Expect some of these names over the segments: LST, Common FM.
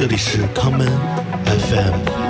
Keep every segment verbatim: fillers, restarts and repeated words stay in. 这里是 Common F M。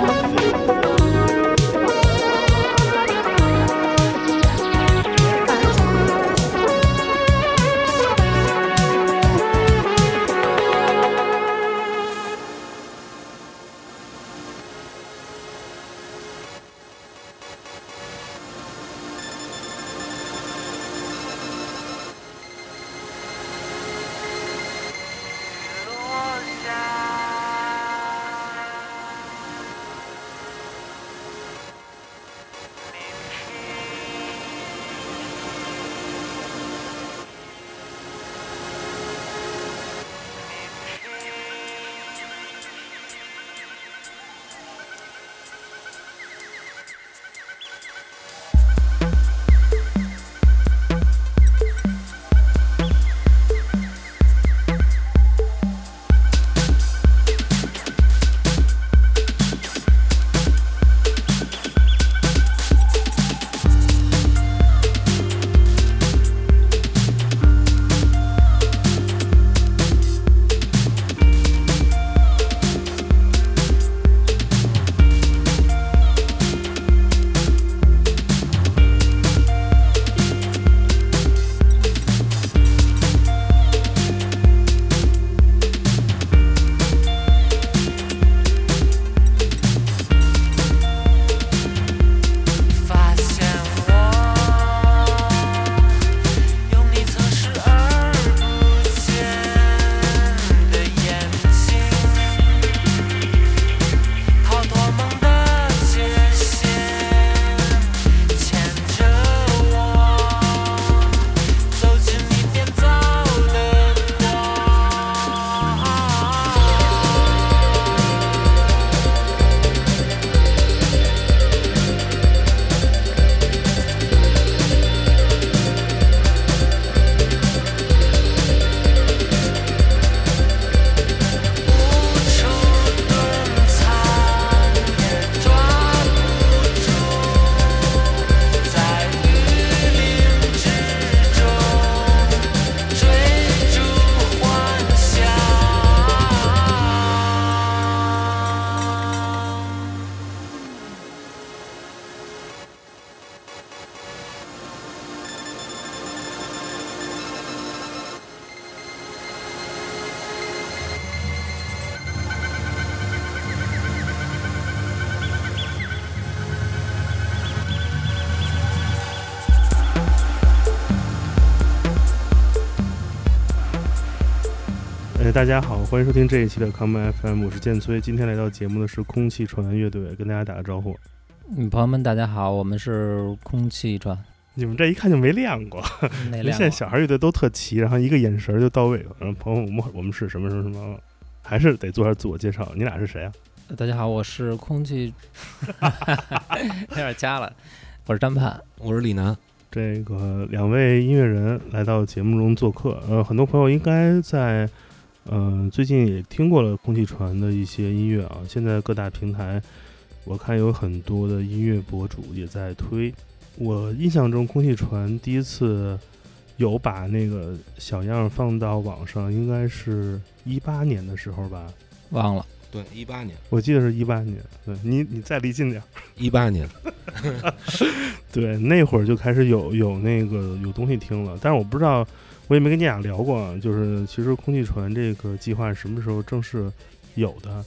大家好，欢迎收听这一期的 Common F M， 我是建崔。今天来到节目的是空气船乐队，跟大家打个招呼。嗯，朋友们，大家好，我们是空气船。你们这一看就没练过，没练过。现在小孩乐队都特齐，然后一个眼神就到位了。然后朋友，我们我们是什么什么什么，还是得做下自我介绍。你俩是谁啊？大家好，我是空气，有点加了。我是张盼，我是李楠。这个两位音乐人来到节目中做客，呃，很多朋友应该在。嗯、呃，最近也听过了空气船的一些音乐啊，现在各大平台我看有很多的音乐博主也在推。我印象中空气船第一次有把那个小样放到网上应该是一八年的时候吧，忘了，对，一八年，我记得是一八年。对，你你再离近点，一八年。对，那会儿就开始有有那个有东西听了，但是我不知道，我也没跟你俩聊过，就是其实空气船这个计划什么时候正式有的，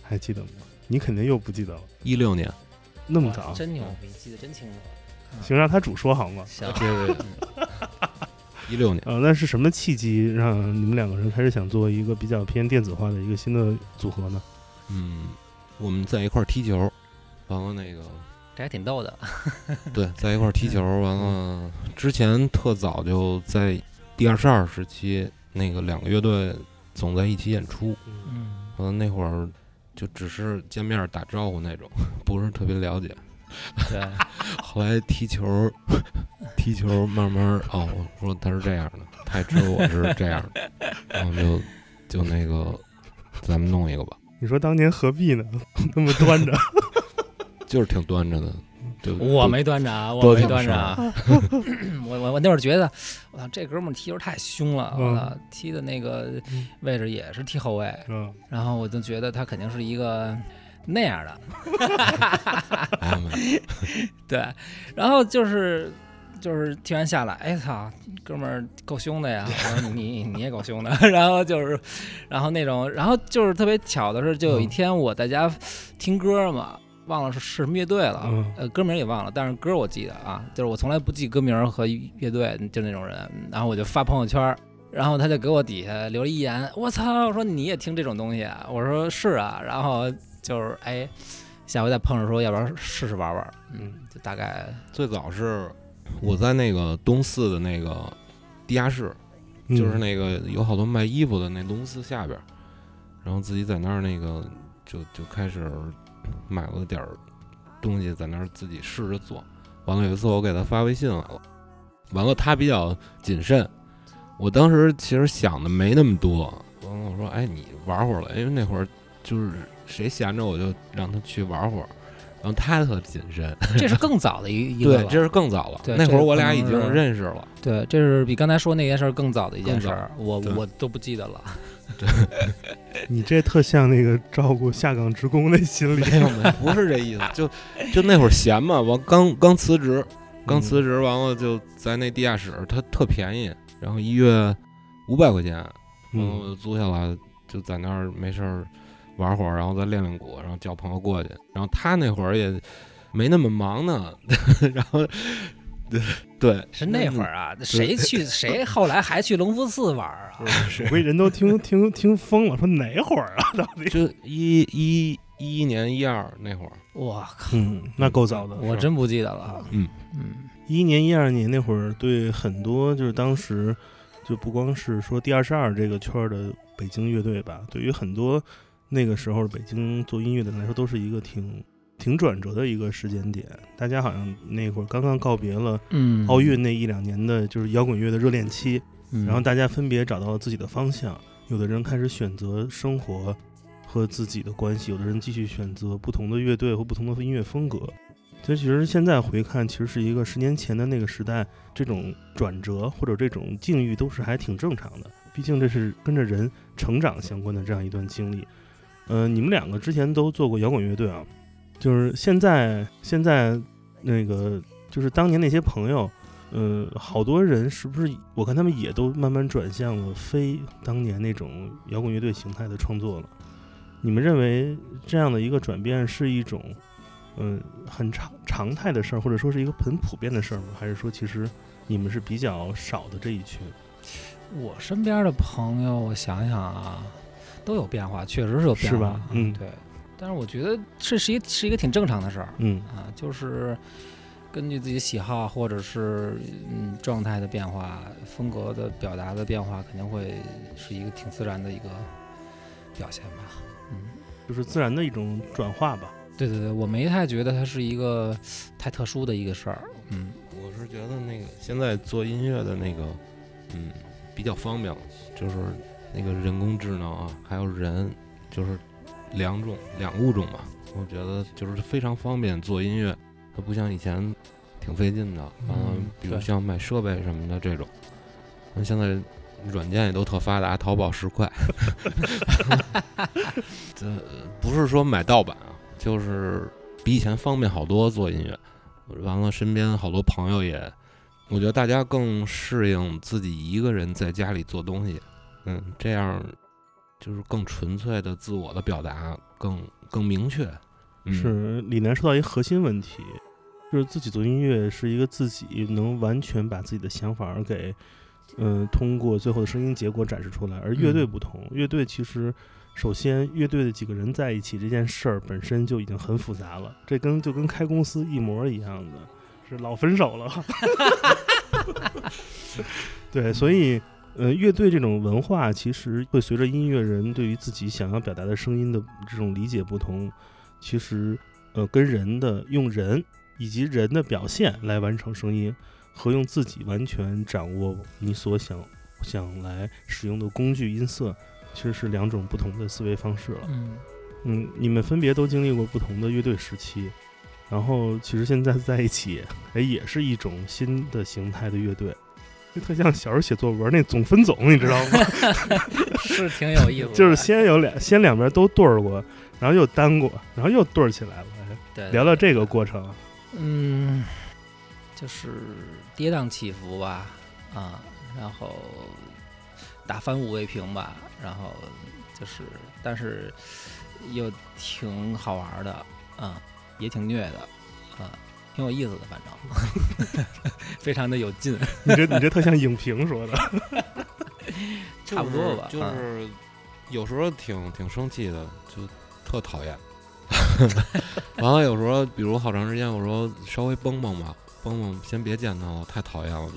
还记得吗？你肯定又不记得了，一六年，那么早，真牛逼，记得真清楚。行，让他主说好吗？行，一六年。呃，那是什么契机让你们两个人开始想做一个比较偏电子化的一个新的组合呢？嗯，我们在一块踢球，然后那个。这还挺逗的。对，在一块踢球完了之前特早就在第二十二时期那个两个乐队总在一起演出，嗯，完了那会儿就只是见面打招呼那种，不是特别了解。对，后来踢球踢球慢慢哦，我说他是这样的，他也知道我是这样的，然后就就那个咱们弄一个吧。你说当年何必呢？那么端着。就是挺端着的，对对我没端着啊，我没端着啊，我我我那会儿觉得，我操，这哥们踢球太凶了，我、嗯、操，踢的那个位置也是踢后卫，嗯，然后我就觉得他肯定是一个那样的，对，然后就是。就是踢完下来，哎操，哥们儿够凶的呀！我说你你也够凶的，然后就是，然后那种，然后就是特别巧的是，就有一天我在家听歌嘛，忘了是什么乐队了，嗯、呃歌名也忘了，但是歌我记得啊，就是我从来不记歌名和乐队，就那种人。然后我就发朋友圈，然后他就给我底下留了一言，我操，我说你也听这种东西啊？我说是啊，然后就是哎，下回再碰上说，要不然试试玩玩，嗯，就大概最早是。我在那个东四的那个地下室，就是那个有好多卖衣服的那东四下边，然后自己在那儿那个就就开始买了点东西，在那儿自己试着做。完了有一次我给他发微信来了，完了他比较谨慎，我当时其实想的没那么多，完了我说哎你玩会儿了，因为那会儿就是谁闲着我就让他去玩会儿。然后他特谨慎，这是更早的一一个，对，这是更早了。那会儿我俩已经认识了，对，这是比刚才说那件事更早的一件事，我我都不记得了。对，你这特像那个照顾下岗职工的心理，没有没有，不是这意思，就就那会儿闲嘛，我刚刚辞职，刚辞职完了就在那地下室，它特便宜，然后一月五百块钱，然后我就租下来，就在那儿没事儿。玩会儿，然后再练练鼓，然后叫朋友过去。然后他那会儿也没那么忙呢，然后对，是那会儿啊，谁去谁后来还去隆福寺玩啊？我估计人都听听听疯了，说哪会儿啊？到底就一一一一年一二那会儿，我靠、嗯，那够早的，我真不记得了。嗯嗯，一一年一二年那会儿，对很多就是当时就不光是说第二十二这个圈的北京乐队吧，对于很多。那个时候北京做音乐的来说都是一个挺挺转折的一个时间点，大家好像那会儿刚刚告别了奥运那一两年的就是摇滚乐的热恋期、嗯、然后大家分别找到了自己的方向，有的人开始选择生活和自己的关系，有的人继续选择不同的乐队和不同的音乐风格，所以其实现在回看，其实是一个十年前的那个时代，这种转折或者这种境遇都是还挺正常的，毕竟这是跟着人成长相关的这样一段经历。呃，你们两个之前都做过摇滚乐队啊，就是现在现在那个就是当年那些朋友，呃，好多人是不是我看他们也都慢慢转向了非当年那种摇滚乐队形态的创作了？你们认为这样的一个转变是一种嗯、呃、很常常态的事儿，或者说是一个很普遍的事儿吗？还是说其实你们是比较少的这一群？我身边的朋友，我想想啊。都有变化，确实是有变化，是吧？嗯，对。但是我觉得这是一是一个挺正常的事儿，嗯啊，就是根据自己喜好或者是嗯状态的变化、风格的表达的变化，肯定会是一个挺自然的一个表现吧，嗯，就是自然的一种转化吧。对对对，我没太觉得它是一个太特殊的一个事儿，嗯，我是觉得那个现在做音乐的那个嗯比较方便了，就是。那个人工智能啊，还有人，就是两种两物种嘛。我觉得就是非常方便做音乐，它不像以前挺费劲的。嗯、啊，比如像买设备什么的这种，那现在软件也都特发达，淘宝十块。这不是说买盗版啊，就是比以前方便好多做音乐。完了，身边好多朋友也，我觉得大家更适应自己一个人在家里做东西。嗯，这样就是更纯粹的自我的表达，更更明确。嗯、是李楠说到一个核心问题，就是自己做音乐是一个自己能完全把自己的想法给，嗯、呃，通过最后的声音结果展示出来。而乐队不同，嗯、乐队其实首先乐队的几个人在一起这件事儿本身就已经很复杂了，这跟就跟开公司一模一样的，是老分手了。对，所以。呃，乐队这种文化其实会随着音乐人对于自己想要表达的声音的这种理解不同，其实呃跟人的用人以及人的表现来完成声音，和用自己完全掌握你所想想来使用的工具音色，其实是两种不同的思维方式了。嗯嗯，你们分别都经历过不同的乐队时期，然后其实现在在一起哎，也是一种新的形态的乐队，就特像小时候写作文那总分总，你知道吗？是挺有意思的。就是先有两先两边都对过，然后又单过，然后又对起来了。对, 对, 对，聊聊这个过程。嗯，就是跌宕起伏吧，啊，然后打翻五味瓶吧，然后就是，但是又挺好玩的，啊，也挺虐的，啊。挺有意思的，反正非常的有劲。你这你这特像影评说的，差不多吧。就是有时候挺挺生气的，就特讨厌。完了，有时候比如好长时间，我说稍微蹦蹦吧，蹦蹦先别见他了，太讨厌了。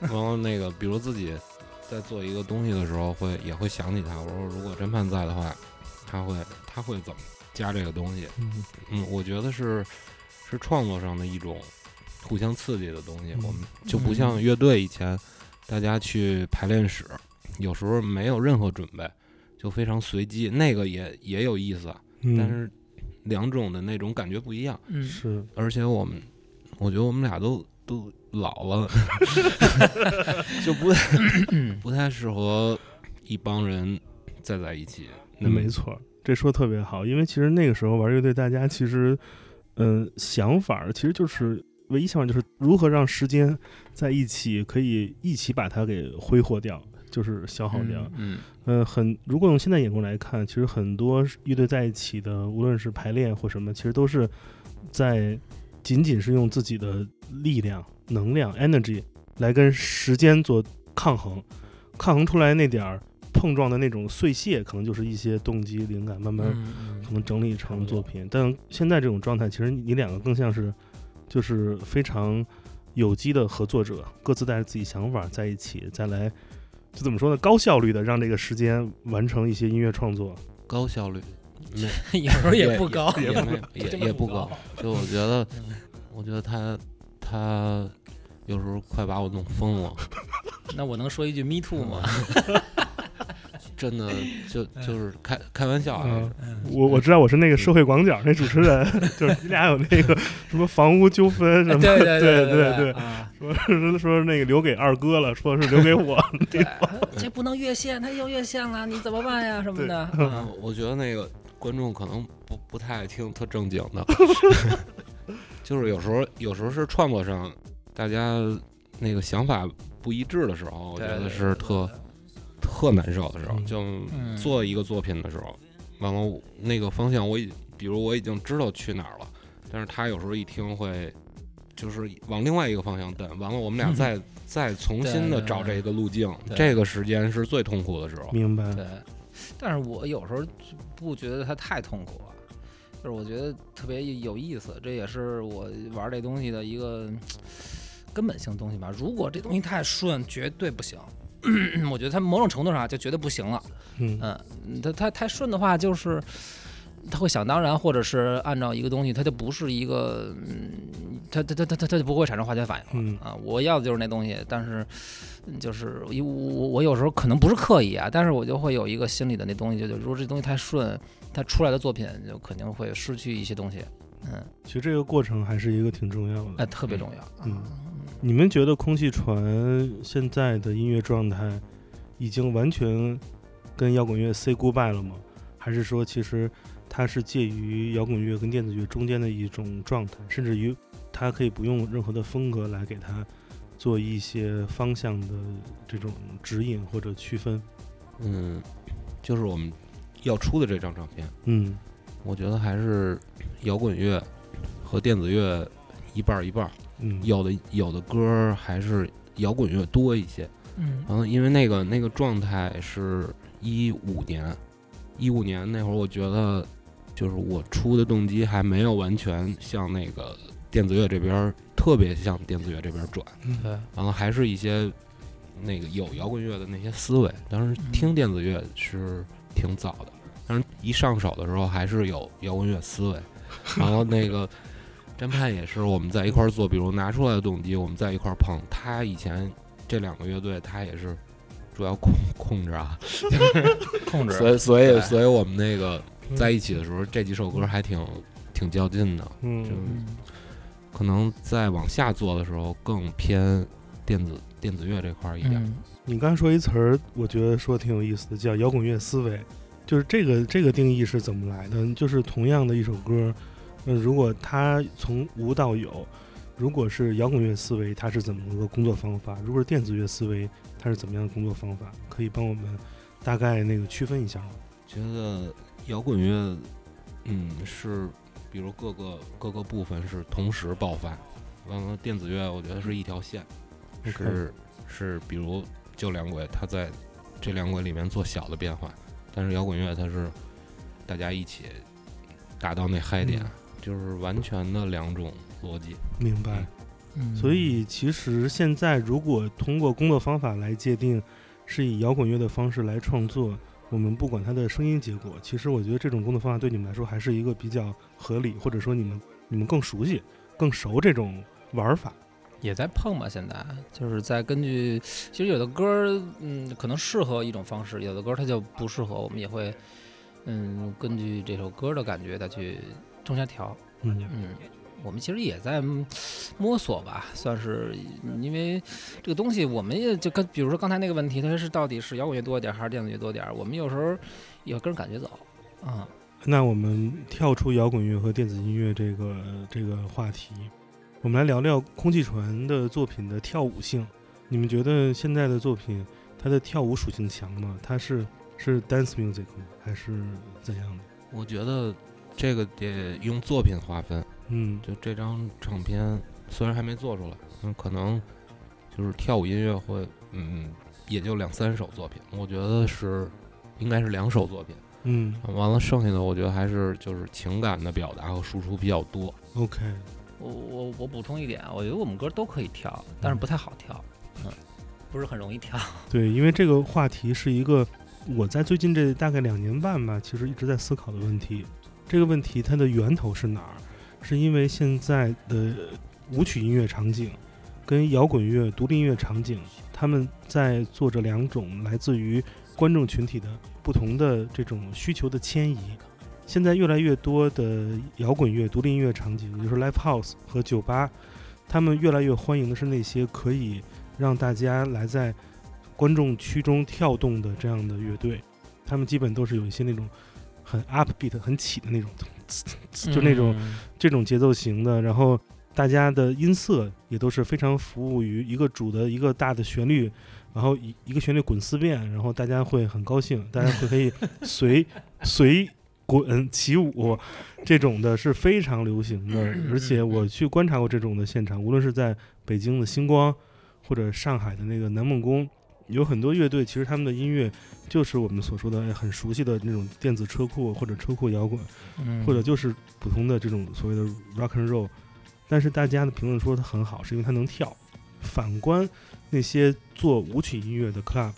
然后那个，比如自己在做一个东西的时候会，会也会想起他。我说，如果真盼在的话，他会他会怎么加这个东西？嗯，嗯我觉得是。是创作上的一种互相刺激的东西，我们就不像乐队以前，大家去排练室，有时候没有任何准备，就非常随机，那个也也有意思，但是两种的那种感觉不一样。嗯，是，而且我们，我觉得我们俩都都老了，就不太不太适合一帮人再在一起。那没错，这说特别好，因为其实那个时候玩乐队，大家其实。嗯，想法其实就是唯一想法就是如何让时间在一起，可以一起把它给挥霍掉，就是消耗掉。嗯，嗯呃，很如果用现在眼光来看，其实很多乐队在一起的，无论是排练或什么，其实都是在仅仅是用自己的力量、能量 （energy） 来跟时间做抗衡，抗衡出来那点儿。碰撞的那种碎屑，可能就是一些动机、灵感，慢慢可能整理成作品。嗯嗯、但现在这种状态，其实你两个更像是，就是非常有机的合作者，各自带着自己想法在一起，再来就怎么说呢？高效率的让这个时间完成一些音乐创作。高效率，有时候也不高，也也 也, 也不高。就我觉得，我觉得他他有时候快把我弄疯了。那我能说一句 me too 吗？真的就就是开开玩笑啊！嗯、我我知道我是那个社会广角那主持人，就是你俩有那个什么房屋纠纷什么，对对对对对，啊、说说那个留给二哥了，说是留给我对，这不能越线，他又越线了，你怎么办呀什么的、嗯。我觉得那个观众可能不不太爱听特正经的，就是有时候有时候是创作上大家那个想法不一致的时候，我觉得是特。特难受的时候，就做一个作品的时候，完了那个方向我已，比如我已经知道去哪儿了，但是他有时候一听会，就是往另外一个方向蹬，完了我们俩再、嗯、再重新的找这个路径，这个时间是最痛苦的时候。明白。对，但是我有时候不觉得他太痛苦了，就是我觉得特别有意思，这也是我玩这东西的一个根本性东西吧。如果这东西太顺，绝对不行。我觉得他某种程度上就觉得不行了，嗯，他他太顺的话，就是他会想当然，或者是按照一个东西，他就不是一个，他他他他他就不会产生化学反应了、嗯、啊！我要的就是那东西，但是就是我我有时候可能不是刻意啊，但是我就会有一个心里的那东西，就是如果这东西太顺，它出来的作品就肯定会失去一些东西。嗯，其实这个过程还是一个挺重要的，哎，特别重要，嗯。嗯你们觉得空气船现在的音乐状态已经完全跟摇滚乐 say goodbye 了吗？还是说其实它是介于摇滚乐跟电子乐中间的一种状态，甚至于它可以不用任何的风格来给它做一些方向的这种指引或者区分？嗯，就是我们要出的这张唱片，嗯，我觉得还是摇滚乐和电子乐一半一半。嗯，有的有的歌还是摇滚乐多一些，嗯，然后因为那个那个状态是一五年，一五年那会儿，我觉得就是我出的动机还没有完全像那个电子乐这边，特别像电子乐这边转，对，然后还是一些那个有摇滚乐的那些思维，当时听电子乐是挺早的，但是一上手的时候还是有摇滚乐思维，然后那个。詹盼也是我们在一块儿做，比如拿出来的动机，我们在一块儿碰。他以前这两个乐队，他也是主要控控制啊，控制。所以所以所以我们那个在一起的时候，这几首歌还挺挺较劲的，嗯，就可能在往下做的时候更偏电子电子乐这块一点。嗯、你刚才说一词儿，我觉得说挺有意思的，叫摇滚乐思维。就是这个这个定义是怎么来的？就是同样的一首歌，呃，如果它从无到有，如果是摇滚乐思维，它是怎么个工作方法？如果是电子乐思维，它是怎么样的工作方法？可以帮我们大概那个区分一下吗？觉得摇滚乐，嗯，是比如各个各个部分是同时爆发，完了电子乐我觉得是一条线， okay. 是是比如就两轨，它在这两轨里面做小的变化，但是摇滚乐它是大家一起达到那嗨点、嗯，就是完全的两种逻辑。明白。嗯，所以其实现在如果通过工作方法来界定，是以摇滚乐的方式来创作。我们不管它的声音结果，其实我觉得这种工作方法对你们来说还是一个比较合理，或者说你们你们更熟悉、更熟这种玩法，也在碰吧。现在就是在根据，其实有的歌，嗯，可能适合一种方式，有的歌它就不适合，我们也会，嗯，根据这首歌的感觉再去中间调。嗯嗯，我们其实也在摸索吧，算是，因为这个东西我们也就跟比如说刚才那个问题，它是到底是摇滚乐多一点还是电子乐多一点，我们有时候也跟着感觉走啊、嗯。那我们跳出摇滚乐和电子音乐这个这个话题，我们来聊聊空气船的作品的跳舞性。你们觉得现在的作品它的跳舞属性强吗？它是是 dance music 吗？还是怎样的？我觉得这个得用作品划分。嗯，就这张唱片虽然还没做出来，那可能就是跳舞音乐会，嗯，也就两三首作品，我觉得是应该是两首作品。嗯，完了剩下的我觉得还是就是情感的表达和输出比较多。 OK， 我我我补充一点，我觉得我们歌都可以跳，但是不太好跳，嗯，不是很容易跳。对，因为这个话题是一个我在最近这大概两年半吧，其实一直在思考的问题。这个问题它的源头是哪儿？是因为现在的舞曲音乐场景跟摇滚乐、独立音乐场景，他们在做着两种来自于观众群体的不同的这种需求的迁移。现在越来越多的摇滚乐、独立音乐场景，也就是 live house 和酒吧，他们越来越欢迎的是那些可以让大家来在观众区中跳动的这样的乐队。他们基本都是有一些那种很 upbeat、很起的那种，就那种、嗯、这种节奏型的，然后大家的音色也都是非常服务于一个主的一个大的旋律，然后一个旋律滚四遍，然后大家会很高兴，大家会可以随随滚起舞，这种的是非常流行的。而且我去观察过这种的现场，无论是在北京的星光或者上海的那个南梦宫，有很多乐队其实他们的音乐就是我们所说的很熟悉的那种电子车库或者车库摇滚、嗯、或者就是普通的这种所谓的 rock and roll， 但是大家的评论说它很好是因为它能跳。反观那些做舞曲音乐的 club，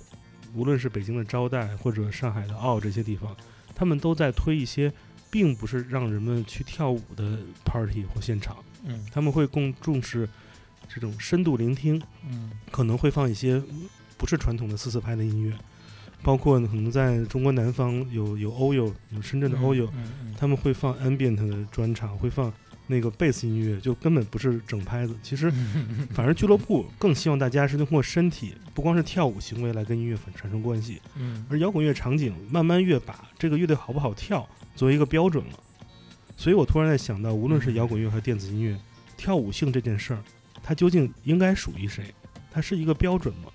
无论是北京的招待或者上海的奥这些地方，他们都在推一些并不是让人们去跳舞的 party 或现场、嗯、他们会更重视这种深度聆听、嗯、可能会放一些不是传统的四四拍的音乐，包括可能在中国南方有有欧友，有深圳的欧友、嗯嗯嗯，他们会放 ambient 的专场，会放那个 bass 音乐，就根本不是整拍子。其实，反正俱乐部更希望大家是通过身体，不光是跳舞行为来跟音乐产生关系。嗯、而摇滚乐场景慢慢越把这个乐队好不好跳作为一个标准了。所以我突然在想到，无论是摇滚乐还是电子音乐，跳舞性这件事儿，它究竟应该属于谁？它是一个标准吗？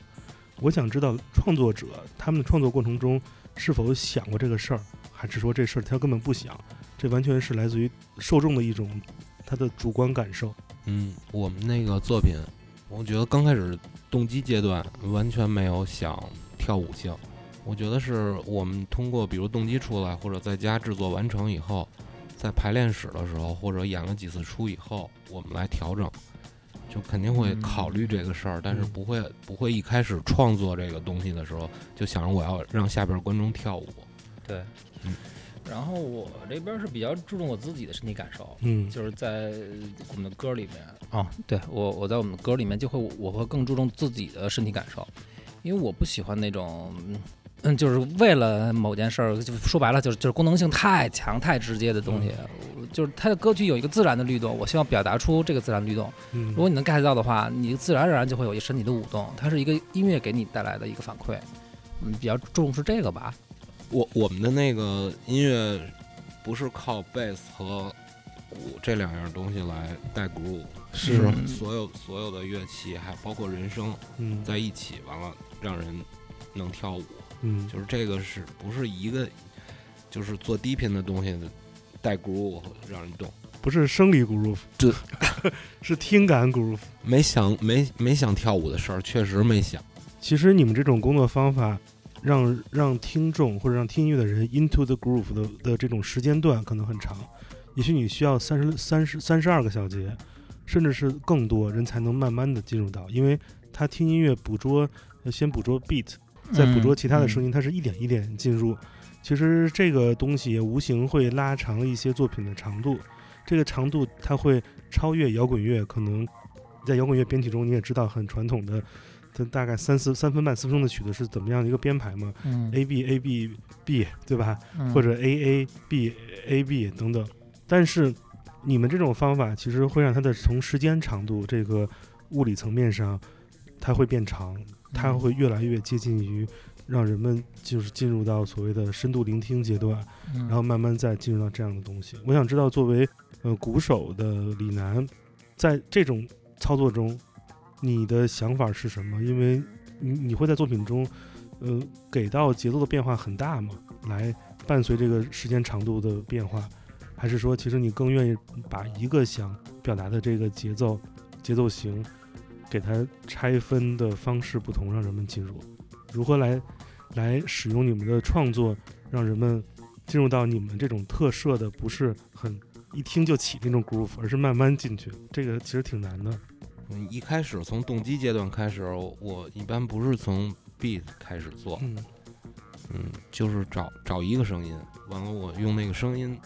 我想知道创作者他们的创作过程中是否想过这个事儿，还是说这事儿他根本不想，这完全是来自于受众的一种他的主观感受。嗯，我们那个作品我觉得刚开始动机阶段完全没有想跳舞性，我觉得是我们通过比如动机出来或者在家制作完成以后，在排练室的时候或者演了几次出以后，我们来调整，就肯定会考虑这个事儿、嗯，但是不会不会一开始创作这个东西的时候就想着我要让下边观众跳舞。对，嗯。然后我这边是比较注重我自己的身体感受，嗯，就是在我们的歌里面啊、哦，对我我在我们的歌里面就会我会更注重自己的身体感受，因为我不喜欢那种嗯，就是为了某件事儿，就说白了就是就是功能性太强、太直接的东西。嗯、就是他的歌曲有一个自然的律动，我希望表达出这个自然律动。嗯、如果你能 get 到的话，你自然而然就会有一身体的舞动。它是一个音乐给你带来的一个反馈，嗯，比较重视这个吧。我我们的那个音乐不是靠贝斯和鼓这两样东西来带 groove， 是、嗯、所有所有的乐器还包括人声、嗯、在一起，完了让人能跳舞。嗯，就是这个是不是一个，就是做低频的东西的带 groove 让人动，不是生理 groove， 这是听感 groove。没想没没想跳舞的事儿，确实没想。其实你们这种工作方法，让让听众或者让听音乐的人 into the groove 的的这种时间段可能很长，也许你需要三十三十三十二个小节，甚至是更多人才能慢慢的进入到，因为他听音乐捕捉先捕捉 beat。再捕捉其他的声音、嗯、它是一点一点进入、嗯、其实这个东西也无形会拉长一些作品的长度，这个长度它会超越摇滚乐，可能在摇滚乐编曲中你也知道很传统的大概三四三分半四分钟的曲子是怎么样的一个编排嘛、嗯、A B A B B 对吧、嗯、或者 A A B A B 等等，但是你们这种方法其实会让它的从时间长度这个物理层面上它会变长，它会越来越接近于让人们就是进入到所谓的深度聆听阶段，然后慢慢再进入到这样的东西。我想知道作为呃鼓手的李楠，在这种操作中你的想法是什么？因为你你会在作品中呃给到节奏的变化很大嘛，来伴随这个时间长度的变化，还是说其实你更愿意把一个想表达的这个节奏节奏型给它拆分的方式不同，让人们进入，如何来来使用你们的创作，让人们进入到你们这种特设的不是很一听就起那种 groove， 而是慢慢进去，这个其实挺难的。嗯，一开始从动机阶段开始，我一般不是从 beat 开始做，嗯，嗯就是找找一个声音，完了我用那个声音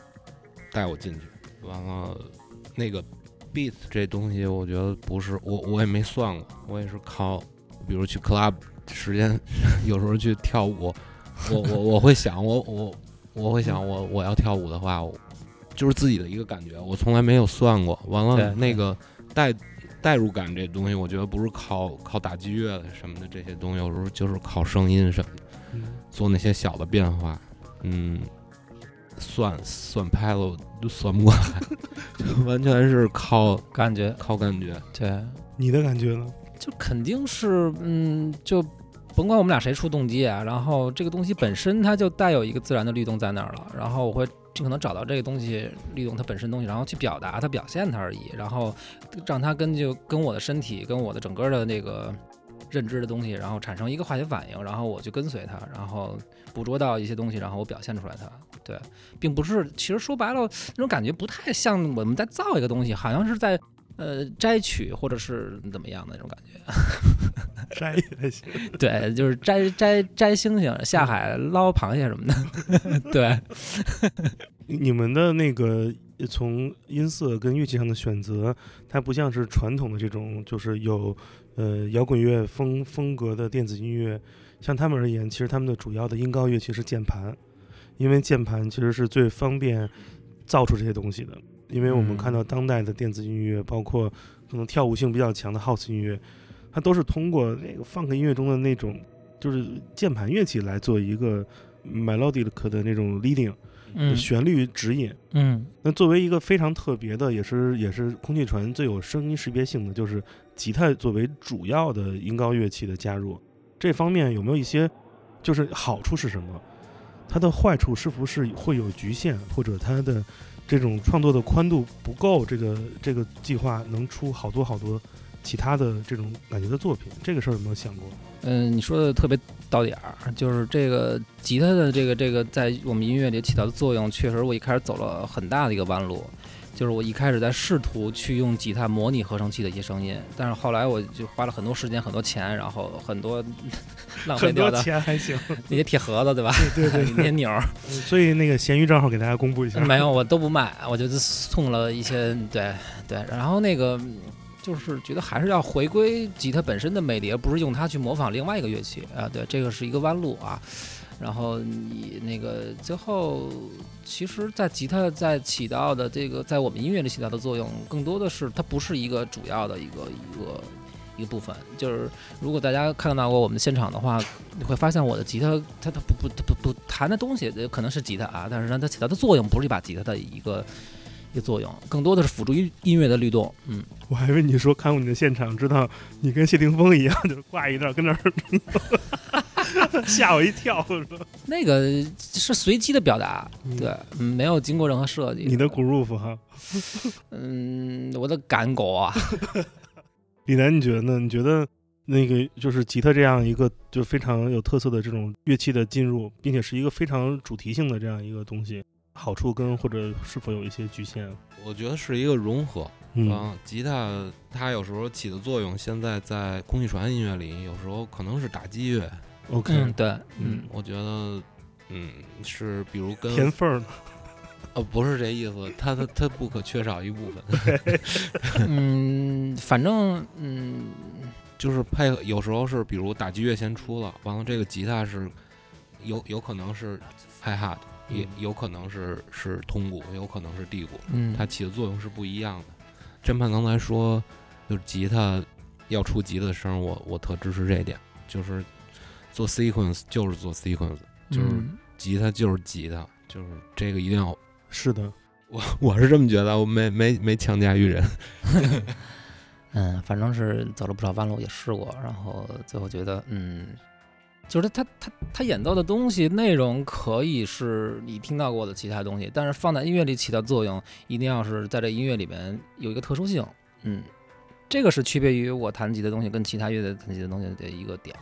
带我进去，完了那个。beat 这东西我觉得不是我我也没算过，我也是靠比如去 club 时间，有时候去跳舞，我我我会想我我我会想我我要跳舞的话，就是自己的一个感觉，我从来没有算过。完了那个代代入感这东西，我觉得不是靠靠打击乐什么的这些东西，有时候就是靠声音什么的，做那些小的变化，嗯。算算拍了都算不过来，完全是靠感觉，靠感觉。对，你的感觉呢？就肯定是，嗯，就甭管我们俩谁出动机啊，然后这个东西本身它就带有一个自然的律动在那儿了，然后我会尽可能找到这个东西律动它本身的东西，然后去表达它、表现它而已，然后让它跟就跟我的身体、跟我的整个的那个。认知的东西，然后产生一个化学反应，然后我就跟随它，然后捕捉到一些东西，然后我表现出来它。对，并不是，其实说白了，那种感觉不太像我们在造一个东西，好像是在呃摘取或者是怎么样的那种感觉。摘对，就是摘摘摘星星、下海捞螃蟹什么的。对，你们的那个。从音色跟乐器上的选择，它不像是传统的这种就是有呃摇滚乐风风格的电子音乐，像他们而言，其实他们的主要的音高乐器是键盘，因为键盘其实是最方便造出这些东西的，因为我们看到当代的电子音乐、嗯、包括可能跳舞性比较强的 house 音乐，它都是通过那个 funk 音乐中的那种就是键盘乐器来做一个 melodic 的那种 leading旋律指引。嗯，那作为一个非常特别的，也是也是空气船最有声音识别性的，就是吉他作为主要的音高乐器的加入，这方面有没有一些，就是好处是什么？它的坏处是不是会有局限，或者它的这种创作的宽度不够？这个这个计划能出好多好多其他的这种感觉的作品，这个事儿有没有想过？嗯，你说的特别到点儿，就是这个吉他的这个这个在我们音乐里起到的作用，确实我一开始走了很大的一个弯路，就是我一开始在试图去用吉他模拟合成器的一些声音，但是后来我就花了很多时间、很多钱，然后很多浪费掉的很多钱还行那些铁盒子，对吧？对对对，那些钮儿。所以那个闲鱼账号给大家公布一下。没有，我都不卖，我就送了一些，对对，然后那个。就是觉得还是要回归吉他本身的魅力，而不是用它去模仿另外一个乐器啊。对，这个是一个弯路啊。然后你那个最后其实在吉他在起到的这个在我们音乐里起到的作用更多的是它不是一个主要的一个一个一个部分，就是如果大家看到过我们现场的话，你会发现我的吉他它它不不它不不弹的东西可能是吉他啊，但是呢它起到的作用不是一把吉他的一个一个作用，更多的是辅助音音乐的律动。嗯，我还以为你说看过你的现场，知道你跟谢霆锋一样，就是挂一段跟那儿。吓我一跳！那个是随机的表达，对、嗯，没有经过任何设计。你的 groove 哈，嗯，我的赶狗啊。李楠，你觉得呢？你觉得那个就是吉他这样一个就非常有特色的这种乐器的进入，并且是一个非常主题性的这样一个东西，好处跟或者是否有一些局限？我觉得是一个融合。嗯、啊，吉他它有时候起的作用，现在在空气船音乐里，有时候可能是打击乐。OK， 嗯对，嗯，我觉得，嗯，是比如跟填缝儿，呃、哦，不是这意思，它它它不可缺少一部分。嗯，反正嗯，就是配合，有时候是比如打击乐先出了，完了这个吉他是有有可能是hi hat，也有可能是是通鼓，有可能是地鼓，嗯，它起的作用是不一样的。甄盼刚才说，就是吉他要出吉他的声，我我特支持这一点，就是。做 sequence 就是做 sequence， 就是吉他就是吉他，就是这个一定要是的。我我是这么觉得，我没没没强加于人。嗯，反正是走了不少弯路，也试过，然后最后觉得，嗯，就是他他他演奏的东西内容可以是你听到过的其他东西，但是放在音乐里起到作用，一定要是在这音乐里面有一个特殊性。嗯，这个是区别于我弹吉的东西跟其他乐队弹吉的东西的一个点。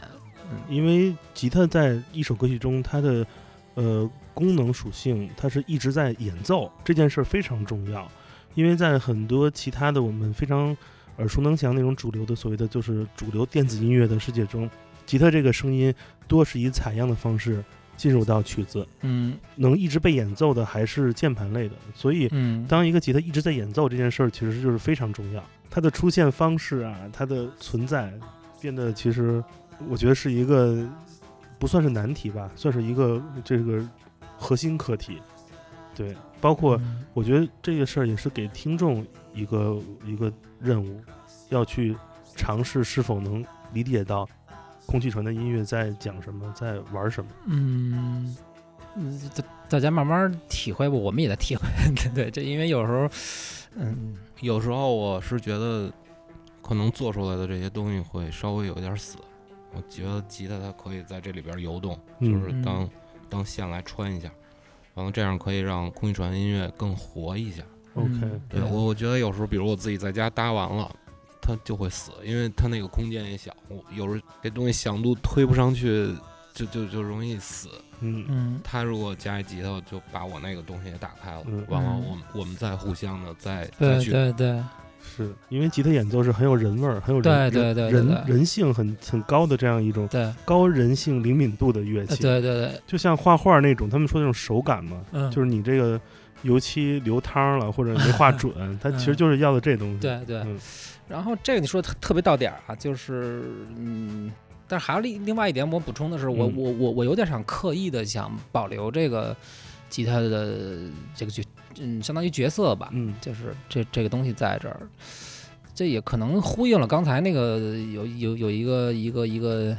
因为吉他在一首歌曲中，它的呃功能属性，它是一直在演奏这件事非常重要。因为在很多其他的我们非常耳熟能详那种主流的所谓的就是主流电子音乐的世界中，吉他这个声音多是以采样的方式进入到曲子，嗯，能一直被演奏的还是键盘类的。所以，当一个吉他一直在演奏这件事，其实就是非常重要。它的出现方式啊，它的存在变得其实。我觉得是一个不算是难题吧，算是一个这个核心课题。对，包括我觉得这个事儿也是给听众一个一个任务，要去尝试是否能理解到空气船的音乐在讲什么，在玩什么。嗯，大家慢慢体会吧，我们也在体会。对，这因为有时候，嗯，有时候我是觉得可能做出来的这些东西会稍微有点死。我觉得吉他它可以在这里边游动，就是当当线来穿一下，然后这样可以让空气船音乐更活一下。OK， 对我我觉得有时候，比如我自己在家搭完了，它就会死，因为它那个空间也小，我有时候这东西响度推不上去，就就就容易死。嗯嗯，它如果加一吉他，就把我那个东西也打开了，完了我们我们再互相的再再去对对对。是因为吉他演奏是很有人味儿，很有人对对对对对人人性很很高的这样一种高人性灵敏度的乐器。对对对，就像画画那种，他们说那种手感嘛，嗯、就是你这个油漆流汤了或者没画准，它其实就是要的这东西。对对、嗯。然后这个你说特特别到点啊，就是嗯，但是还有另另外一点，我补充的是，我、嗯、我我我有点想刻意的想保留这个吉他的这个角。嗯，相当于角色吧，嗯，就是这这个东西在这儿，这也可能呼应了刚才那个有有有一个一个一个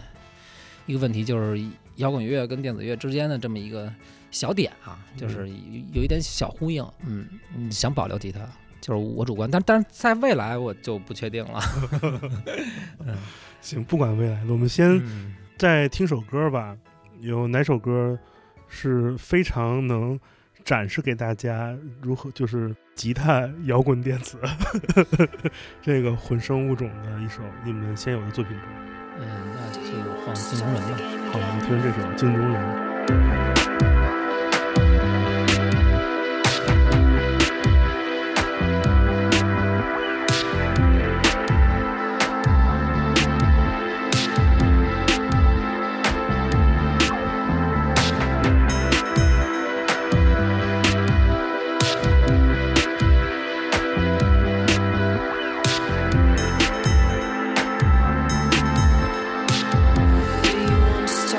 一个问题，就是摇滚乐跟电子乐之间的这么一个小点啊，就是有一点小呼应，嗯，嗯想保留吉他，就是我主观，但但是在未来我就不确定了。嗯、行，不管未来了，我们先再听首歌吧，有哪首歌是非常能。展示给大家如何就是吉他摇滚电子呵呵这个混声物种的一首你们现有的作品中，嗯，那就是放镜中人吧。好，我们听这首镜中人。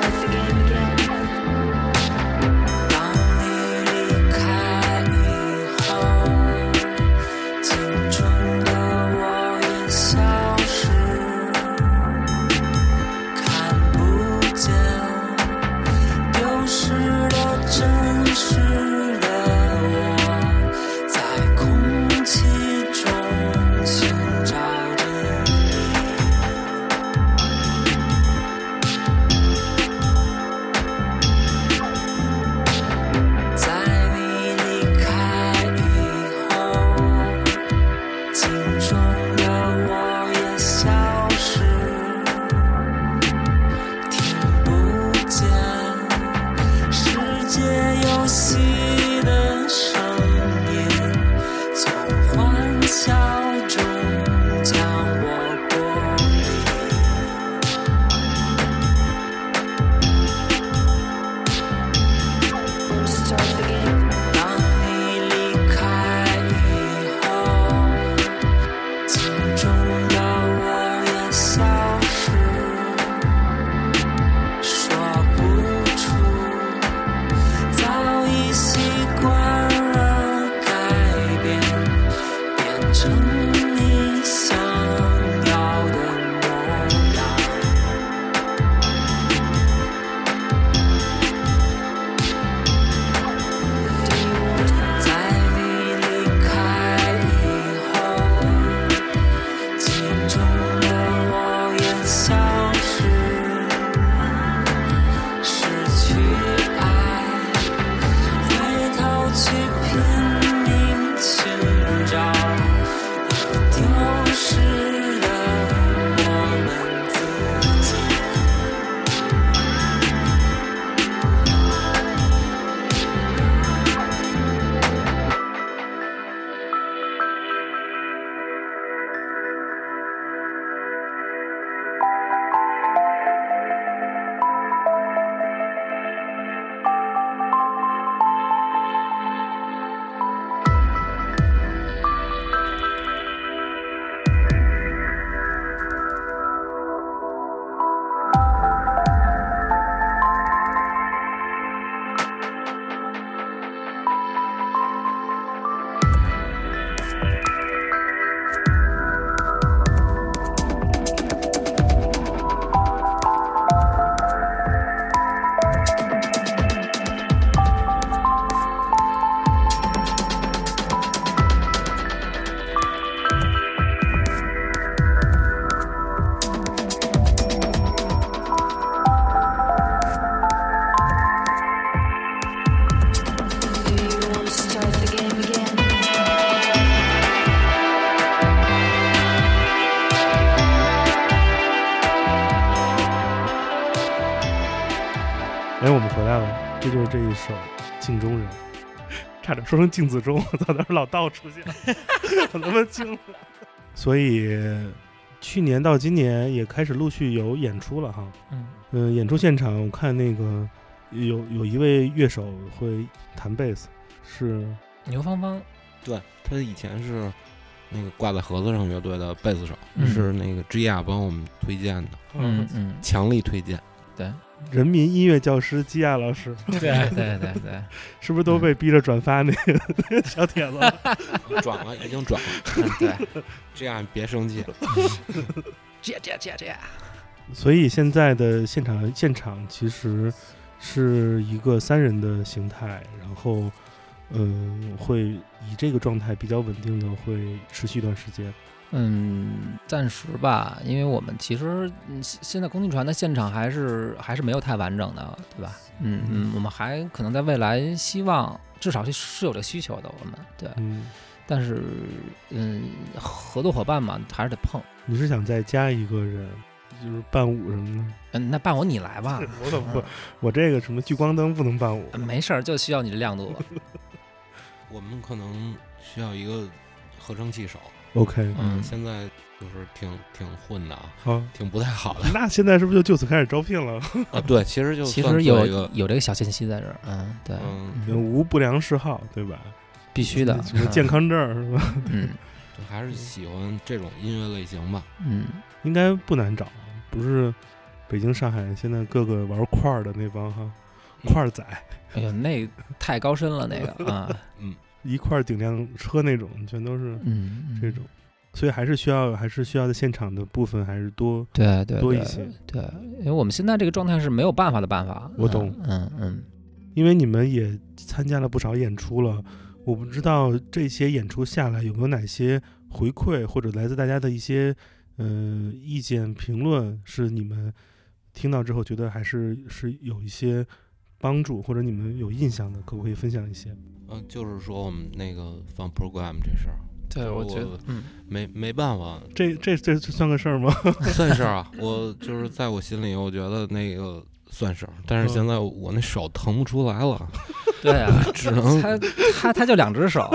Thank you. 这就是这一首镜中人，差点说成镜子中，我操，那老道出现了，我他妈惊了。所以去年到今年也开始陆续有演出了哈，嗯、呃，演出现场我看那个有有一位乐手会弹贝斯，是牛芳芳，对，他以前是那个挂在盒子上乐队的贝斯手，嗯、是那个知亚帮我们推荐的，嗯嗯，强力推荐，对。人民音乐教师基亚老师，对对对对，是不是都被逼着转发那个、嗯、小帖子？转了，已经转了。嗯、对，这样别生气了。这这这这。所以现在的现场现场其实是一个三人的形态，然后嗯、呃，会以这个状态比较稳定的会持续一段时间。嗯，暂时吧，因为我们其实现在《公进船》的现场还是还是没有太完整的，对吧？嗯嗯，我们还可能在未来希望，至少是有这个需求的，我们对。嗯，但是嗯，合作伙伴嘛，还是得碰。你是想再加一个人，就是伴舞什么的？嗯，那伴舞你来吧。我可不，我这个什么聚光灯不能伴舞。没事儿，就需要你的亮度。我们可能需要一个合成器手。OK， 嗯，现在就是挺挺混的啊，啊挺不太好的。那现在是不是就就此开始招聘了？啊，对，其实就其实有有这个小信息在这儿，嗯，对，嗯、有无不良嗜好，对吧？必须的，什么健康证、嗯、是吧？嗯，还是喜欢这种音乐类型吧。嗯，应该不难找，不是北京、上海现在各个玩块儿的那帮哈块儿仔。哎呦，那太高深了，那个啊，嗯。一块顶辆车那种全都是这种、嗯嗯、所以还是需要还是需要在现场的部分还是多对对多一些，对，因为我们现在这个状态是没有办法的办法，我懂，嗯嗯，因为你们也参加了不少演出了，我不知道这些演出下来有没有哪些回馈，或者来自大家的一些呃意见评论，是你们听到之后觉得还是是有一些帮助，或者你们有印象的，可不可以分享一些？嗯、呃，就是说我们那个放 program 这事儿，对，我觉得，嗯，没没办法，这这这算个事儿吗？算事儿啊，我就是在我心里，我觉得那个算事儿，但是现在我那手腾不出来了，嗯、对啊，只能他他他就两只手，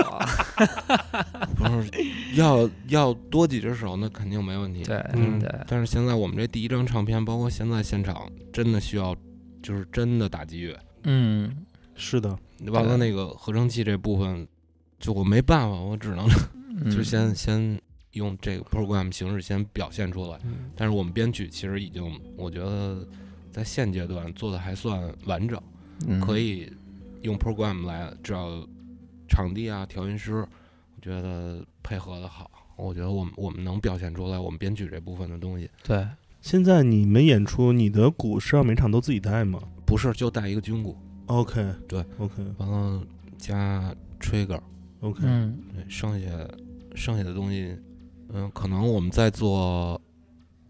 不是要要多几只手那肯定没问题，对、嗯、对，但是现在我们这第一张唱片，包括现在现场，真的需要就是真的打击乐，嗯。是的，完了那个合成器这部分，就我没办法，我只能、嗯、就先先用这个 program 形式先表现出来。嗯、但是我们编曲其实已经，我觉得在现阶段做的还算完整，嗯、可以用 program 来，只要场地啊、调音师，我觉得配合的好，我觉得我们我们能表现出来我们编曲这部分的东西。对，现在你们演出，你的鼓是要每场都自己带吗？不是，就带一个军鼓。OK， 对 ，OK， 完了加 trigger，OK，、嗯、剩下剩下的东西，嗯，可能我们在做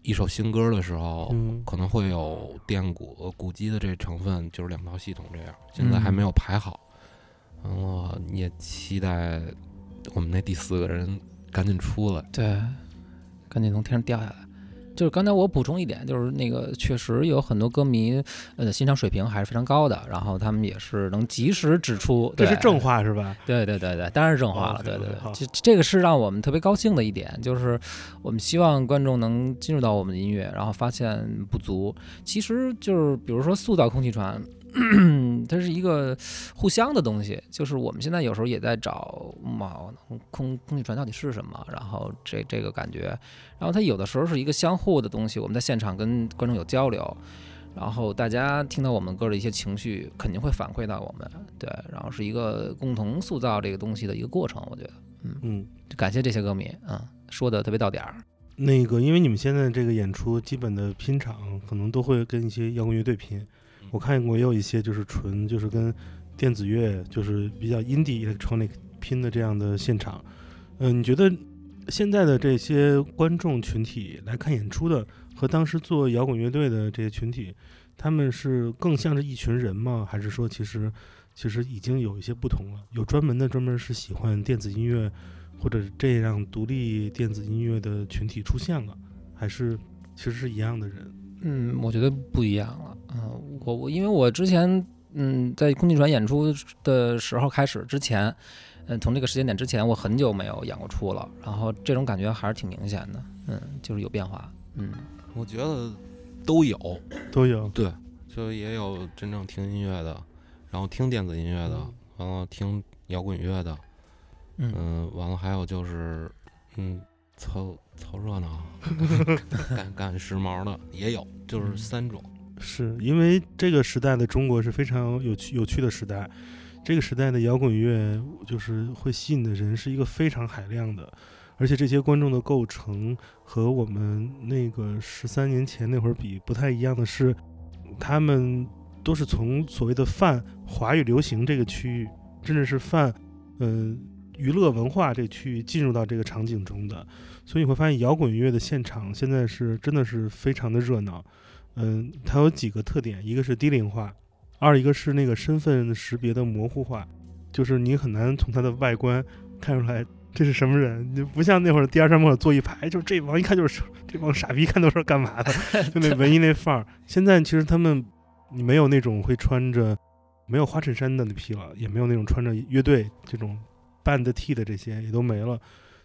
一首新歌的时候，嗯、可能会有电鼓、鼓机的这成分，就是两套系统这样，现在还没有排好。嗯，我也期待我们那第四个人赶紧出来，对，赶紧从天上掉下来。就是刚才我补充一点，就是那个确实有很多歌迷，呃，欣赏水平还是非常高的，然后他们也是能及时指出，这是正话是吧？对对对对，当然是正话了， okay, 对对对，这这个是让我们特别高兴的一点，就是我们希望观众能进入到我们的音乐，然后发现不足，其实就是比如说塑造空气船。它是一个互相的东西，就是我们现在有时候也在找嘛，空空气船到底是什么，然后这这个感觉，然后它有的时候是一个相互的东西，我们在现场跟观众有交流，然后大家听到我们歌的一些情绪肯定会反馈到我们，对，然后是一个共同塑造这个东西的一个过程，我觉得，嗯嗯，感谢这些歌迷啊、嗯，说的特别到点儿。那个，因为你们现在这个演出基本的拼场可能都会跟一些摇滚乐队拼。我看过也有一些就是纯就是跟电子乐就是比较 indie electronic 拼的这样的现场，嗯、呃，你觉得现在的这些观众群体来看演出的和当时做摇滚乐队的这些群体，他们是更像是一群人吗？还是说其实其实已经有一些不同了？有专门的专门是喜欢电子音乐或者这样独立电子音乐的群体出现了，还是其实是一样的人？嗯，我觉得不一样了。嗯、呃，我我因为我之前嗯，在空气船演出的时候开始之前，嗯，从这个时间点之前，我很久没有演过出了，然后这种感觉还是挺明显的，嗯，就是有变化，嗯，我觉得都有，都有，对，就也有真正听音乐的，然后听电子音乐的，完了听摇滚乐的，嗯，呃、完了还有就是，嗯，凑凑热闹，干干时髦的也有，就是三种。是因为这个时代的中国是非常有趣有趣的时代，这个时代的摇滚乐就是会吸引的人是一个非常海量的，而且这些观众的构成和我们那个十三年前那会儿比不太一样的是，他们都是从所谓的泛华语流行这个区域，甚至是泛嗯、呃、娱乐文化这个区域进入到这个场景中的，所以你会发现摇滚乐的现场现在是真的是非常的热闹。嗯，它有几个特点，一个是低龄化，二一个是那个身份识别的模糊化，就是你很难从它的外观看出来这是什么人，就不像那会儿第二山门口坐一排，就这帮一看就是这帮傻逼，看都是干嘛的，就那文艺那范儿。现在其实他们你没有那种会穿着没有花衬衫的那批了，也没有那种穿着乐队这种band T的，这些也都没了，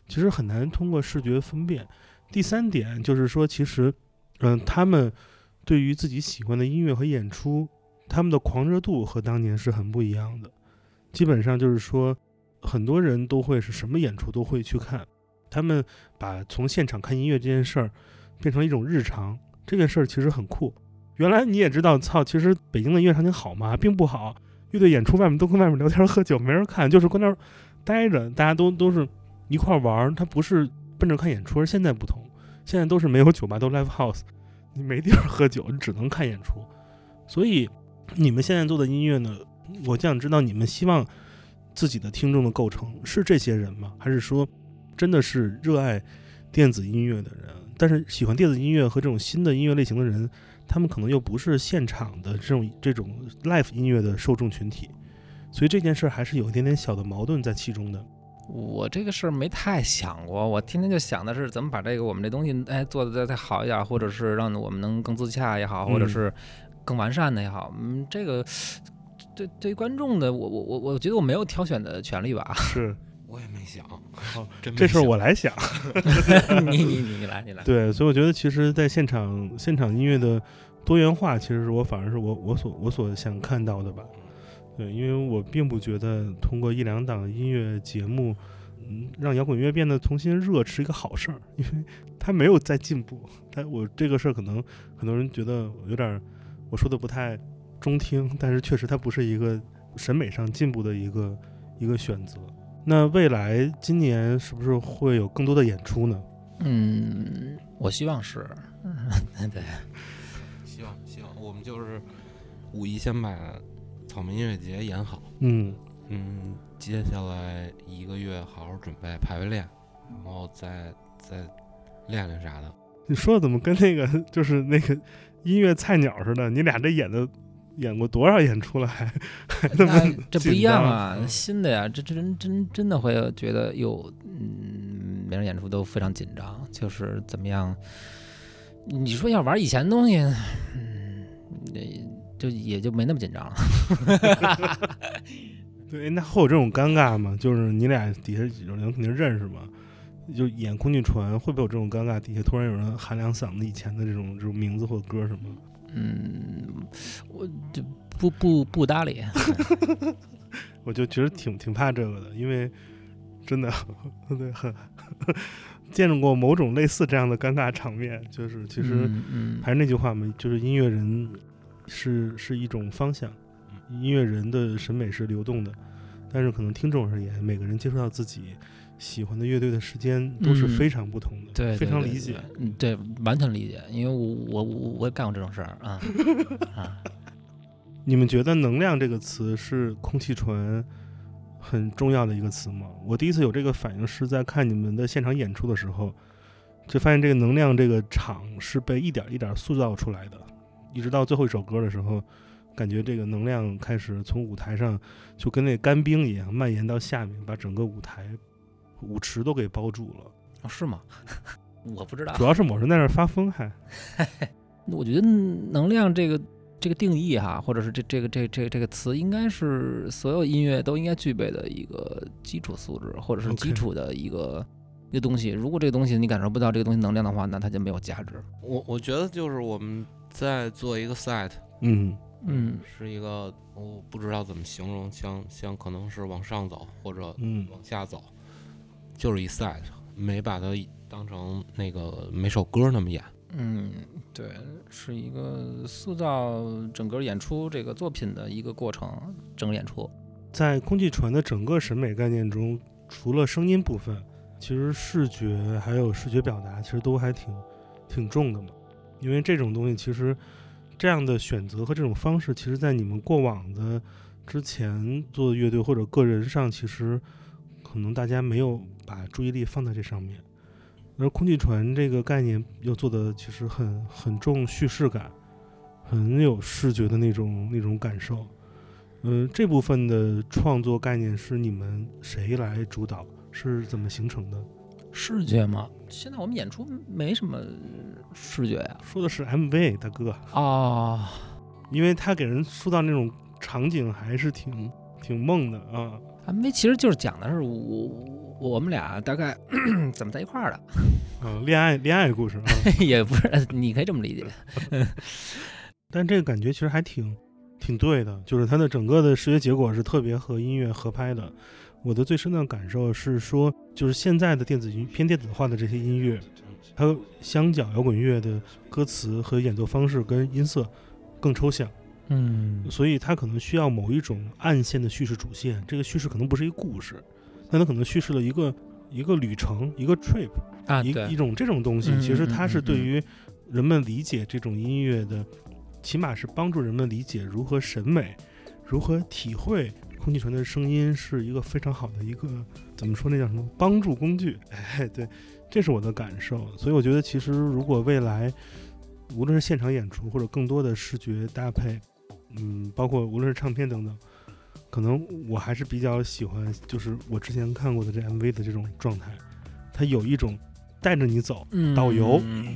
其实很难通过视觉分辨。第三点就是说，其实嗯，他们对于自己喜欢的音乐和演出，他们的狂热度和当年是很不一样的。基本上就是说，很多人都会是什么演出都会去看，他们把从现场看音乐这件事儿变成一种日常，这件事儿其实很酷。原来你也知道，操，其实北京的音乐场景好吗？并不好，乐队演出外面都跟外面聊天喝酒，没人看，就是跟那儿待着，大家都都是一块玩，他不是奔着看演出。而现在不同，现在都是没有酒吧，都 live house。你没地儿喝酒，你只能看演出。所以你们现在做的音乐呢，我想知道你们希望自己的听众的构成是这些人吗？还是说真的是热爱电子音乐的人，但是喜欢电子音乐和这种新的音乐类型的人，他们可能又不是现场的这种这种 live 音乐的受众群体，所以这件事还是有一点点小的矛盾在其中的。我这个事儿没太想过，我天天就想的是怎么把这个我们这东西哎做的再再好一点，或者是让我们能更自洽也好，或者是更完善的也好。嗯，这个对对观众的，我我我我觉得我没有挑选的权利吧。是，我也没想，哦、没想这事儿我来想。你你你你来你来。对，所以我觉得其实，在现场现场音乐的多元化，其实是我反而是我我所我所想看到的吧。对，因为我并不觉得通过一两档音乐节目，嗯，让摇滚乐变得重新热是一个好事儿，因为它没有在进步。但我这个事儿可能很多人觉得有点我说的不太中听，但是确实它不是一个审美上进步的一个一个选择。那未来今年是不是会有更多的演出呢？嗯，我希望是，对，希望希望我们就是五一先把草莓音乐节演好，嗯嗯，接下来一个月好好准备排位练，然后再再练练啥的。你说的怎么跟那个就是那个音乐菜鸟似的？你俩这演的演过多少演出了？还那这不一样啊，新的呀，这真真真的会觉得有，嗯，每场演出都非常紧张，就是怎么样？你说要玩以前的东西，嗯。就也就没那么紧张了对，那会有这种尴尬吗？就是你俩底下有人肯定认识嘛，就演空气船会不会有这种尴尬，底下突然有人喊两嗓子以前的这种这种名字或歌什么？嗯，我就不不不搭理我就觉得挺挺怕这个的，因为真的对很见过某种类似这样的尴尬场面，就是其实还是那句话嘛，就是音乐人是是一种方向，音乐人的审美是流动的，但是可能听众而言，每个人接触到自己喜欢的乐队的时间都是非常不同的，嗯、对, 对, 对，非常理解，嗯，对，完全理解，因为我我我干过这种事儿啊啊！你们觉得能量这个词是空气船很重要的一个词吗？我第一次有这个反应是在看你们的现场演出的时候，就发现这个能量这个场是被一点一点塑造出来的。一直到最后一首歌的时候，感觉这个能量开始从舞台上就跟那干冰一样蔓延到下面，把整个舞台舞池都给包住了。哦，是吗？我不知道，主要是某人在那发疯还。我觉得能量这个这个定义哈，或者是这这个这这个、这个词，应该是所有音乐都应该具备的一个基础素质，或者是基础的一个、okay. 一个东西。如果这个东西你感受不到这个东西能量的话，那它就没有价值。我我觉得就是我们在做一个 set， 嗯嗯，是一个我不知道怎么形容，像像可能是往上走或者往下走，嗯、就是一 set， 没把它当成那个每首歌那么演。嗯，对，是一个塑造整个演出这个作品的一个过程，整个演出。在空气船的整个审美概念中，除了声音部分，其实视觉还有视觉表达，其实都还挺挺重的嘛。因为这种东西，其实这样的选择和这种方式，其实在你们过往的之前做乐队或者个人上，其实可能大家没有把注意力放在这上面。而空气船这个概念又做的其实很很重叙事感，很有视觉的那种那种感受。嗯、呃，这部分的创作概念是你们谁来主导？是怎么形成的？视觉吗？现在我们演出没什么视觉呀、啊。说的是 M V， 大哥啊、哦，因为他给人塑造那种场景还是挺挺梦的啊。M V 其实就是讲的是我。我们俩大概咳咳怎么在一块儿的？嗯、哦，恋爱恋爱故事、啊、也不是，你可以这么理解。但这个感觉其实还挺挺对的，就是它的整个的视觉结果是特别和音乐合拍的。我的最深的感受是说，就是现在的电子偏电子化的这些音乐，还有相较摇滚乐的歌词和演奏方式跟音色更抽象。嗯，所以它可能需要某一种暗线的叙事主线，这个叙事可能不是一个故事。那它可能叙事了一个一个旅程，一个 trip 啊，一一种这种东西、嗯，其实它是对于人们理解这种音乐的、嗯嗯，起码是帮助人们理解如何审美，如何体会空气船的声音，是一个非常好的一个怎么说那叫什么帮助工具。哎，对，这是我的感受。所以我觉得，其实如果未来无论是现场演出或者更多的视觉搭配，嗯，包括无论是唱片等等。可能我还是比较喜欢，就是我之前看过的这 M V 的这种状态，它有一种带着你走，嗯、导游、嗯，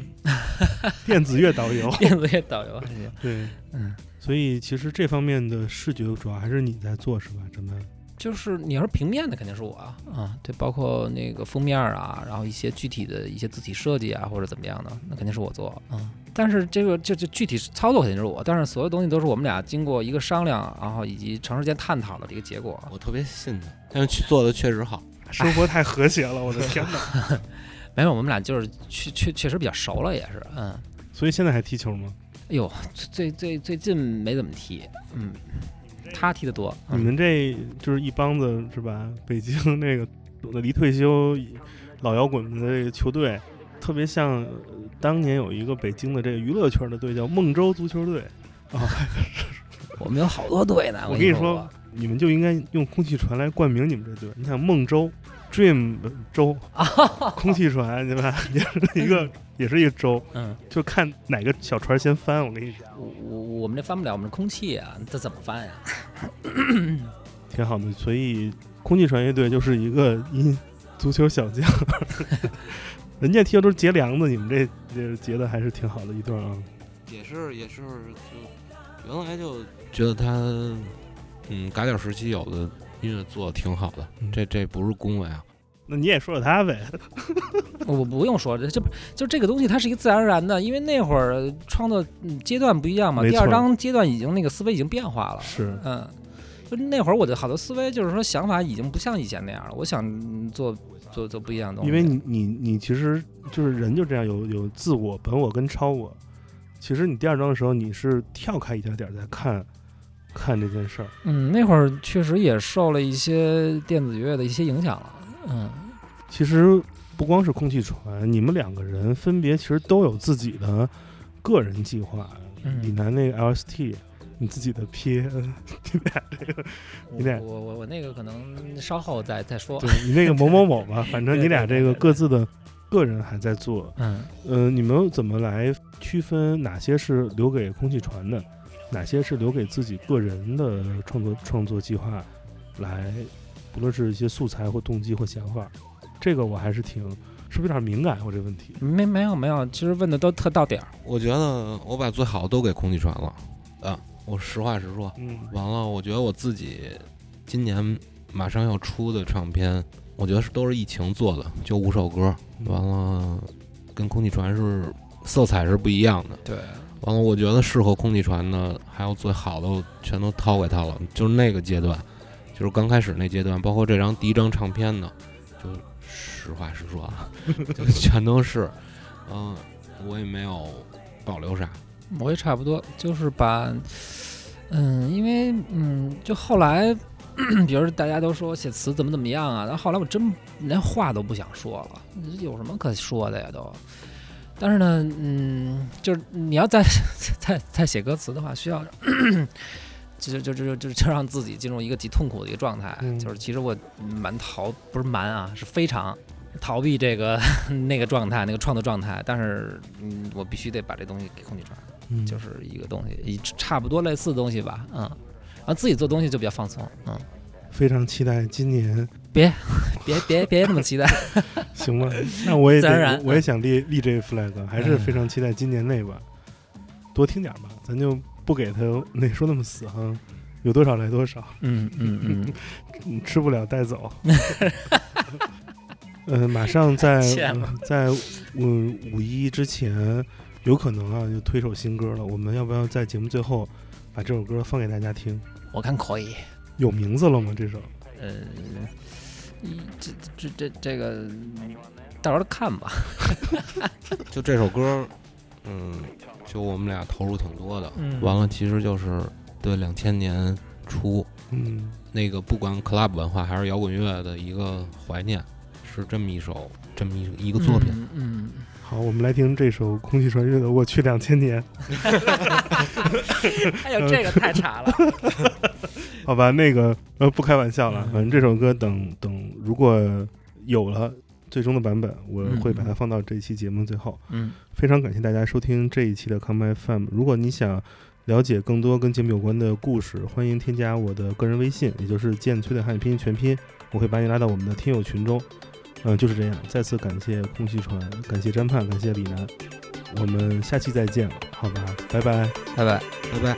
电子乐导游，电子乐导游还行。对，嗯，所以其实这方面的视觉主要还是你在做，是吧？真的，就是你要是平面的肯定是我啊，啊，对，包括那个封面啊，然后一些具体的一些字体设计啊，或者怎么样的，那肯定是我做啊。嗯但是这个就就具体操作肯定是我，但是所有东西都是我们俩经过一个商量，然后以及长时间探讨的这个结果。我特别信他，但是做的确实好，生活太和谐了，我的天哪！没有，我们俩就是确确确实比较熟了，也是，嗯。所以现在还踢球吗？哎呦，最最最近没怎么踢，嗯，他踢得多。嗯、你们这就是一帮子是吧？北京那个离退休老摇滚的这个球队。特别像当年有一个北京的这个娱乐圈的队叫孟州足球队啊、哦，我们有好多队呢。我跟你说，你们就应该用空气船来冠名你们这队。你看孟州 ，Dream 州，空气船对吧？也是一个，也是一个州。嗯，就看哪个小船先翻。我跟你讲，我我们这翻不了，我们空气啊，这怎么翻呀、啊？挺好的，所以空气船乐队就是一个因足球小将。人家踢球都是结梁子，你们这这结的还是挺好的一段啊。也是也是，就原来就觉得他，嗯，嘎点时期有的音乐做的挺好的，嗯、这这不是恭维啊。那你也说说他呗。我不用说，这这就这个东西，它是一个自然而然的，因为那会儿创作阶段不一样嘛。第二章阶段已经那个思维已经变化了。是，嗯，就那会儿我的好多思维就是说想法已经不像以前那样了，我想做。做做不一样的东西，因为你你你其实就是人就这样有有自我、本我跟超我。其实你第二章的时候，你是跳开一点点在看，看这件事儿。嗯，那会儿确实也受了一些电子乐的一些影响了。嗯，其实不光是空气船，你们两个人分别其实都有自己的个人计划。嗯、李楠那个 L S T。你自己的 P， 你俩这个，你俩我我我那个可能稍后再再说。对你那个某某某吧，反正你俩这个各自的个人还在做。嗯，呃，你们怎么来区分哪些是留给空气船的，哪些是留给自己个人的创作创作计划？来，不论是一些素材或动机或想法，这个我还是挺。是不是有点敏感、啊？我这问题没没有没有，其实问的都特到点儿。我觉得我把最好的都给空气船了。的，我实话实说。嗯，完了，我觉得我自己今年马上要出的唱片，我觉得是都是疫情做的，就五首歌。完了，跟空气船是色彩是不一样的。对。完了，我觉得适合空气船的，还有最好的，我全都掏给他了。就是那个阶段，就是刚开始那阶段，包括这张第一张唱片的，就实话实说啊，就全都是。嗯，我也没有保留啥。我也差不多，就是把，嗯，因为嗯，就后来，比如大家都说写词怎么怎么样啊，但后来我真连话都不想说了，有什么可说的呀都。但是呢，嗯，就是你要再再再写歌词的话，需要就就就就就让自己进入一个极痛苦的一个状态。嗯、就是其实我蛮逃，不是蛮啊，是非常。逃避这个那个状态，那个创作状态，但是嗯，我必须得把这东西给空气传、嗯，就是一个东西，差不多类似的东西吧，嗯，然后自己做东西就比较放松，嗯，非常期待今年，别别别别那么期待，行吧，那我也得自然然我也想立立这个 flag， 还是非常期待今年内吧，嗯、多听点吧，咱就不给他那说那么死哈、啊，有多少来多少，嗯嗯嗯，嗯吃不了带走。呃，马上在、呃、在五五一之前，有可能啊，就推首新歌了。我们要不要在节目最后把这首歌放给大家听？我看可以。有名字了吗？这首？呃，这这这这个，到时候看吧。就这首歌，嗯，就我们俩投入挺多的。嗯、完了，其实就是对两千年初，嗯，那个不管 club 文化还是摇滚乐的一个怀念。是这么一首，这么一一个作品。嗯，嗯好，我们来听这首空气穿越的《我去两千年》。哎呦，这个太差了。好吧，那个呃，不开玩笑了。反正这首歌等等，如果有了最终的版本，我会把它放到这一期节目最后。嗯，非常感谢大家收听这一期的 Common F M。如果你想了解更多跟节目有关的故事，欢迎添加我的个人微信，也就是建崔的汉语拼音全拼，我会把你拉到我们的听友群中。嗯，就是这样。再次感谢空气船，感谢詹盼，感谢李楠，我们下期再见，好吧，拜拜，拜拜，拜拜。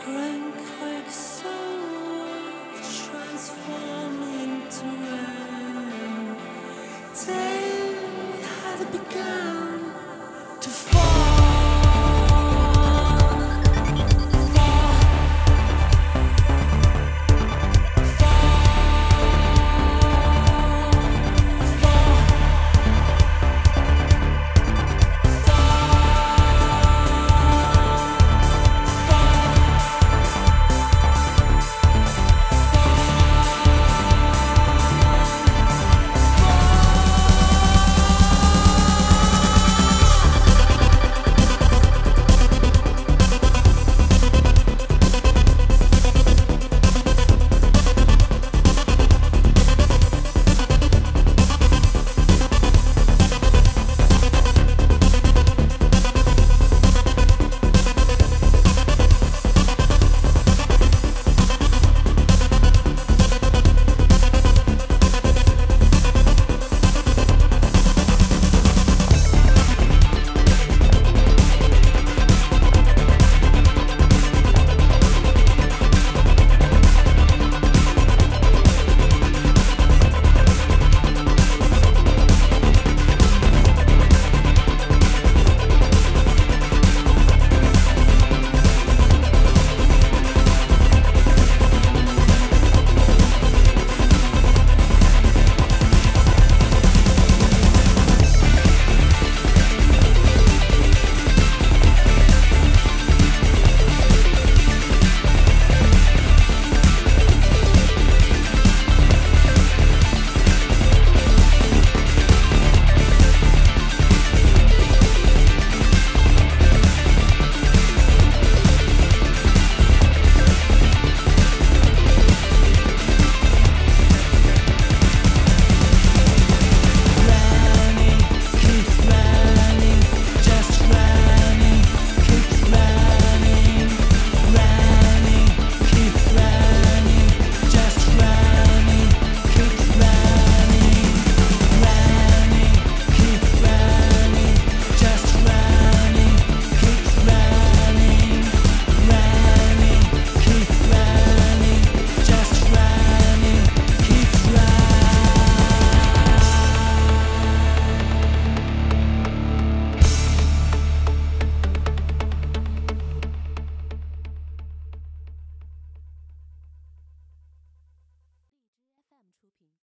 Drink like someone transforming. day had begun.